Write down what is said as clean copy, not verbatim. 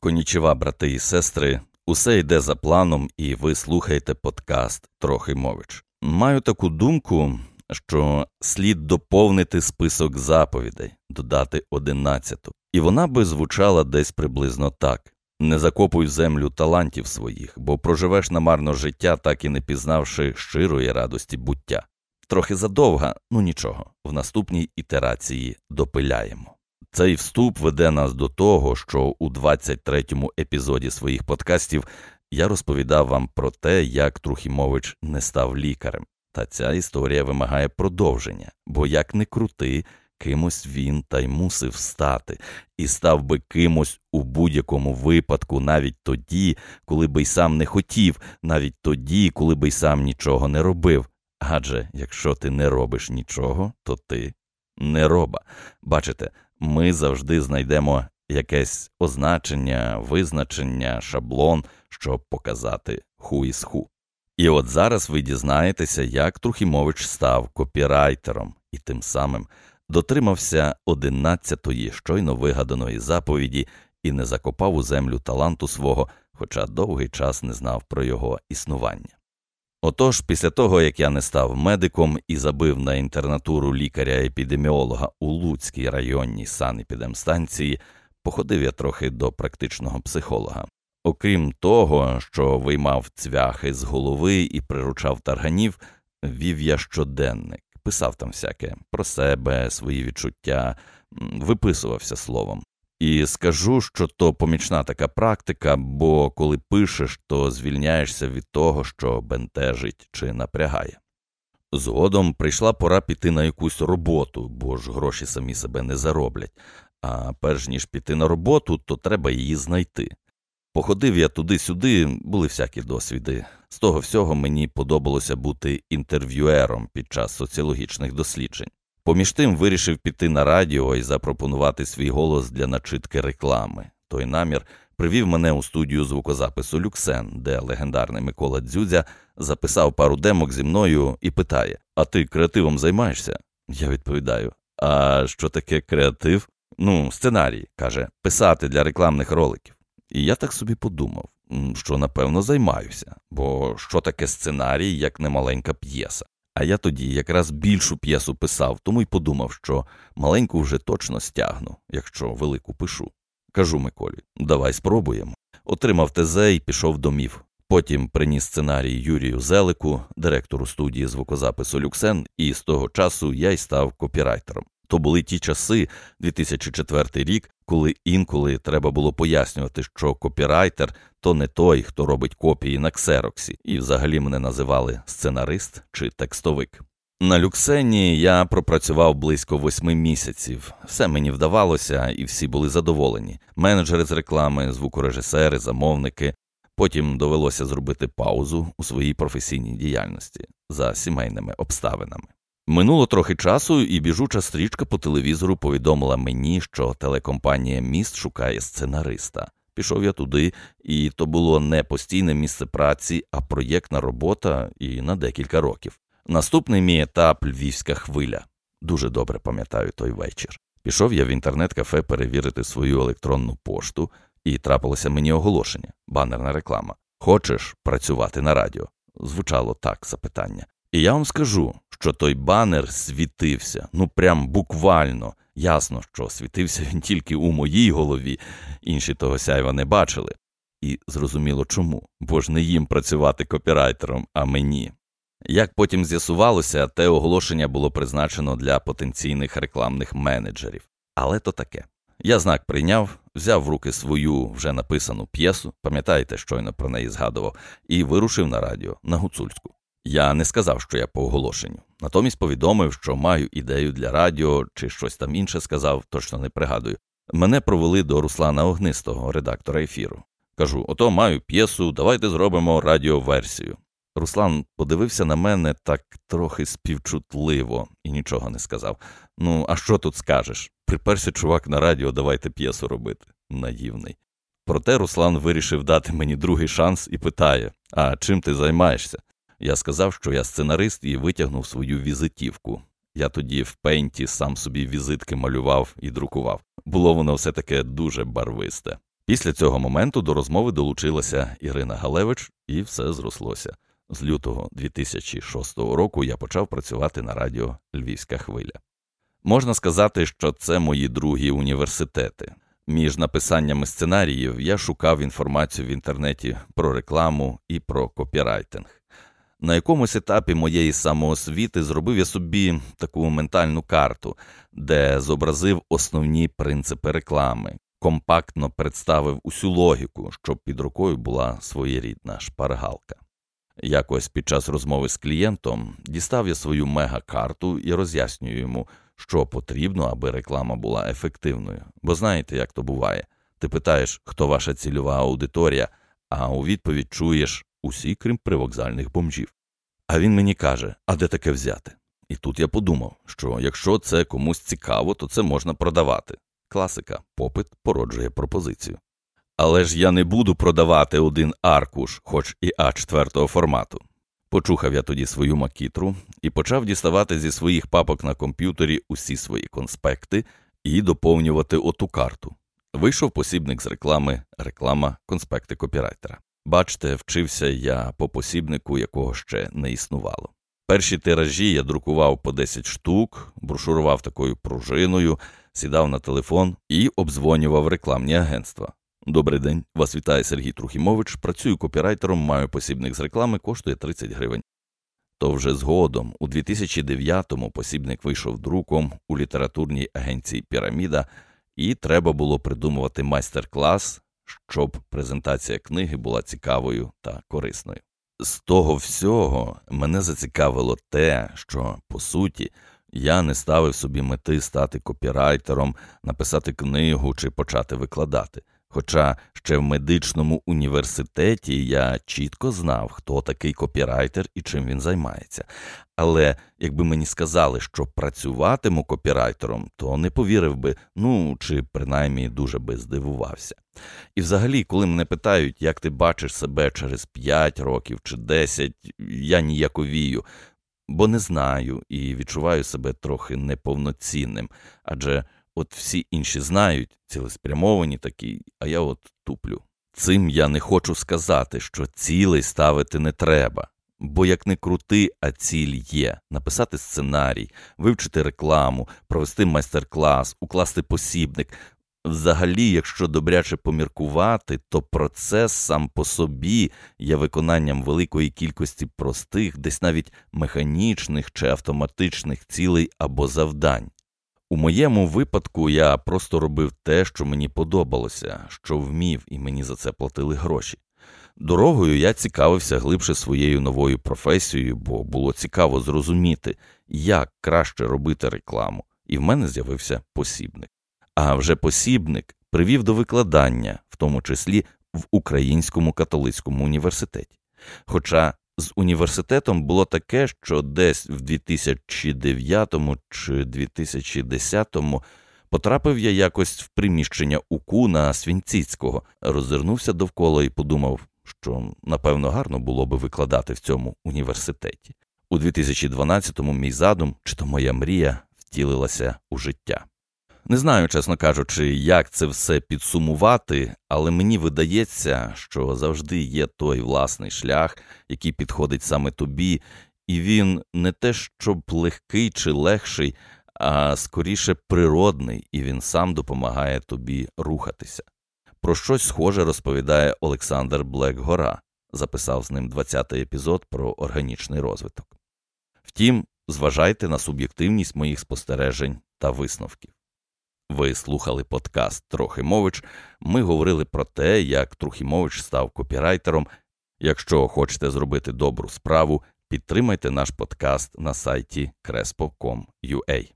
Конічева, брати і сестри, усе йде за планом, і ви слухаєте подкаст «Трохимович». Маю таку думку, що слід доповнити список заповідей, додати 11-ту. І вона би звучала десь приблизно так. Не закопуй землю талантів своїх, бо проживеш намарно життя, так і не пізнавши щирої радості буття. Трохи задовга, ну нічого, в наступній ітерації допиляємо. Цей вступ веде нас до того, що у 23-му епізоді своїх подкастів я розповідав вам про те, як Трохимович не став лікарем. Та ця історія вимагає продовження, бо як не крути, кимось він та й мусив стати, і став би кимось у будь-якому випадку, навіть тоді, коли би й сам не хотів, навіть тоді, коли би й сам нічого не робив. Адже, якщо ти не робиш нічого, то ти не роба. Бачите, ми завжди знайдемо якесь означення, визначення, шаблон, щоб показати ху із ху. І от зараз ви дізнаєтеся, як Трохимович став копірайтером і тим самим дотримався 11-ї щойно вигаданої заповіді і не закопав у землю таланту свого, хоча довгий час не знав про його існування. Отож, після того, як я не став медиком і забив на інтернатуру лікаря-епідеміолога у Луцькій районній санепідемстанції, походив я трохи до практичного психолога. Окрім того, що виймав цвяхи з голови і приручав тарганів, вів я щоденник, писав там всяке про себе, свої відчуття, виписувався словом. І скажу, що то помічна така практика, бо коли пишеш, то звільняєшся від того, що бентежить чи напрягає. Згодом прийшла пора піти на якусь роботу, бо ж гроші самі себе не зароблять. А перш ніж піти на роботу, то треба її знайти. Походив я туди-сюди, були всякі досвіди. З того всього мені подобалося бути інтерв'юером під час соціологічних досліджень. Поміж тим вирішив піти на радіо і запропонувати свій голос для начитки реклами. Той намір привів мене у студію звукозапису «Люксен», де легендарний Микола Дзюдзя записав пару демок зі мною і питає: «А ти креативом займаєшся?» Я відповідаю: «А що таке креатив?» «Ну, сценарій», каже, «писати для рекламних роликів». І я так собі подумав, що, напевно, займаюся, бо що таке сценарій, як не маленька п'єса? А я тоді якраз більшу п'єсу писав, тому й подумав, що маленьку вже точно стягну, якщо велику пишу. Кажу Миколі: «Давай спробуємо». Отримав ТЗ і пішов до МІФ. Потім приніс сценарій Юрію Зелику, директору студії звукозапису «Люксен», і з того часу я й став копірайтером. То були ті часи, 2004 рік, коли інколи треба було пояснювати, що копірайтер – то не той, хто робить копії на ксероксі, і взагалі мене називали сценарист чи текстовик. На «Люксені» я пропрацював близько 8 місяців. Все мені вдавалося, і всі були задоволені. Менеджери з реклами, звукорежисери, замовники. Потім довелося зробити паузу у своїй професійній діяльності за сімейними обставинами. Минуло трохи часу, і біжуча стрічка по телевізору повідомила мені, що телекомпанія «Міст» шукає сценариста. Пішов я туди, і то було не постійне місце праці, а проєктна робота і на декілька років. Наступний мій етап – «Львівська хвиля». Дуже добре пам'ятаю той вечір. Пішов я в інтернет-кафе перевірити свою електронну пошту, і трапилося мені оголошення, банерна реклама. «Хочеш працювати на радіо?» Звучало так запитання. І я вам скажу, що той банер світився, ну прям буквально. Ясно, що світився він тільки у моїй голові, інші того сяйва не бачили. І зрозуміло чому, бо ж не їм працювати копірайтером, а мені. Як потім з'ясувалося, те оголошення було призначено для потенційних рекламних менеджерів. Але то таке. Я знак прийняв, взяв в руки свою вже написану п'єсу, пам'ятаєте, щойно про неї згадував, і вирушив на радіо, на Гуцульську. Я не сказав, що я по оголошенню. Натомість повідомив, що маю ідею для радіо, чи щось там інше сказав, точно не пригадую. Мене провели до Руслана Огнистого, редактора ефіру. Кажу: «Ото маю п'єсу, давайте зробимо радіоверсію». Руслан подивився на мене так трохи співчутливо і нічого не сказав. «Ну, а що тут скажеш? Приперся чувак на радіо, давайте п'єсу робити». Наївний. Проте Руслан вирішив дати мені другий шанс і питає: «А чим ти займаєшся?» Я сказав, що я сценарист, і витягнув свою візитівку. Я тоді в пейнті сам собі візитки малював і друкував. Було воно все таке дуже барвисте. Після цього моменту до розмови долучилася Ірина Галевич, і все зрослося. З лютого 2006 року я почав працювати на радіо «Львівська хвиля». Можна сказати, що це мої другі університети. Між написаннями сценаріїв я шукав інформацію в інтернеті про рекламу і про копірайтинг. На якомусь етапі моєї самоосвіти зробив я собі таку ментальну карту, де зобразив основні принципи реклами, компактно представив усю логіку, щоб під рукою була своєрідна шпаргалка. Якось під час розмови з клієнтом дістав я свою мега-карту і роз'яснюю йому, що потрібно, аби реклама була ефективною. Бо знаєте, як то буває? Ти питаєш, хто ваша цільова аудиторія, а у відповідь чуєш усі, крім привокзальних бомжів. А він мені каже, а де таке взяти? І тут я подумав, що якщо це комусь цікаво, то це можна продавати. Класика, попит породжує пропозицію. Але ж я не буду продавати один аркуш, хоч і А4 формату. Почухав я тоді свою макітру і почав діставати зі своїх папок на комп'ютері усі свої конспекти і доповнювати оту карту. Вийшов посібник з реклами «Реклама. Конспекти копірайтера». Бачте, вчився я по посібнику, якого ще не існувало. Перші тиражі я друкував по 10 штук, брошурував такою пружиною, сідав на телефон і обдзвонював рекламні агентства. Добрий день, вас вітає Сергій Трохимович, працюю копірайтером, маю посібник з реклами, коштує 30 гривень. То вже згодом, у 2009-му посібник вийшов друком у літературній агенції «Піраміда», і треба було придумувати майстер-клас, щоб презентація книги була цікавою та корисною. З того всього мене зацікавило те, що, по суті, я не ставив собі мети стати копірайтером, написати книгу чи почати викладати. Хоча ще в медичному університеті я чітко знав, хто такий копірайтер і чим він займається. Але якби мені сказали, що працюватиму копірайтером, то не повірив би, чи принаймні дуже би здивувався. І взагалі, коли мене питають, як ти бачиш себе через 5 років чи 10, я ніяковію, бо не знаю і відчуваю себе трохи неповноцінним, адже... От всі інші знають, цілеспрямовані такі, а я от туплю. Цим я не хочу сказати, що цілей ставити не треба. Бо як не крути, а ціль є. Написати сценарій, вивчити рекламу, провести майстер-клас, укласти посібник. Взагалі, якщо добряче поміркувати, то процес сам по собі є виконанням великої кількості простих, десь навіть механічних чи автоматичних цілей або завдань. У моєму випадку я просто робив те, що мені подобалося, що вмів, і мені за це платили гроші. Дорогою я цікавився глибше своєю новою професією, бо було цікаво зрозуміти, як краще робити рекламу, і в мене з'явився посібник. А вже посібник привів до викладання, в тому числі в Українському католицькому університеті. Хоча з університетом було таке, що десь в 2009 чи 2010 потрапив я якось в приміщення УКУ на Свінціцького, роззирнувся довкола і подумав, що, напевно, гарно було би викладати в цьому університеті. У 2012-му мій задум, чи то моя мрія, втілилася у життя. Не знаю, чесно кажучи, як це все підсумувати, але мені видається, що завжди є той власний шлях, який підходить саме тобі, і він не те, щоб легкий чи легший, а скоріше природний, і він сам допомагає тобі рухатися. Про щось схоже розповідає Олександр Блекгора, записав з ним 20-й епізод про органічний розвиток. Втім, зважайте на суб'єктивність моїх спостережень та висновків. Ви слухали подкаст «Трохимович». Ми говорили про те, як Трохимович став копірайтером. Якщо хочете зробити добру справу, підтримайте наш подкаст на сайті crespo.com.ua.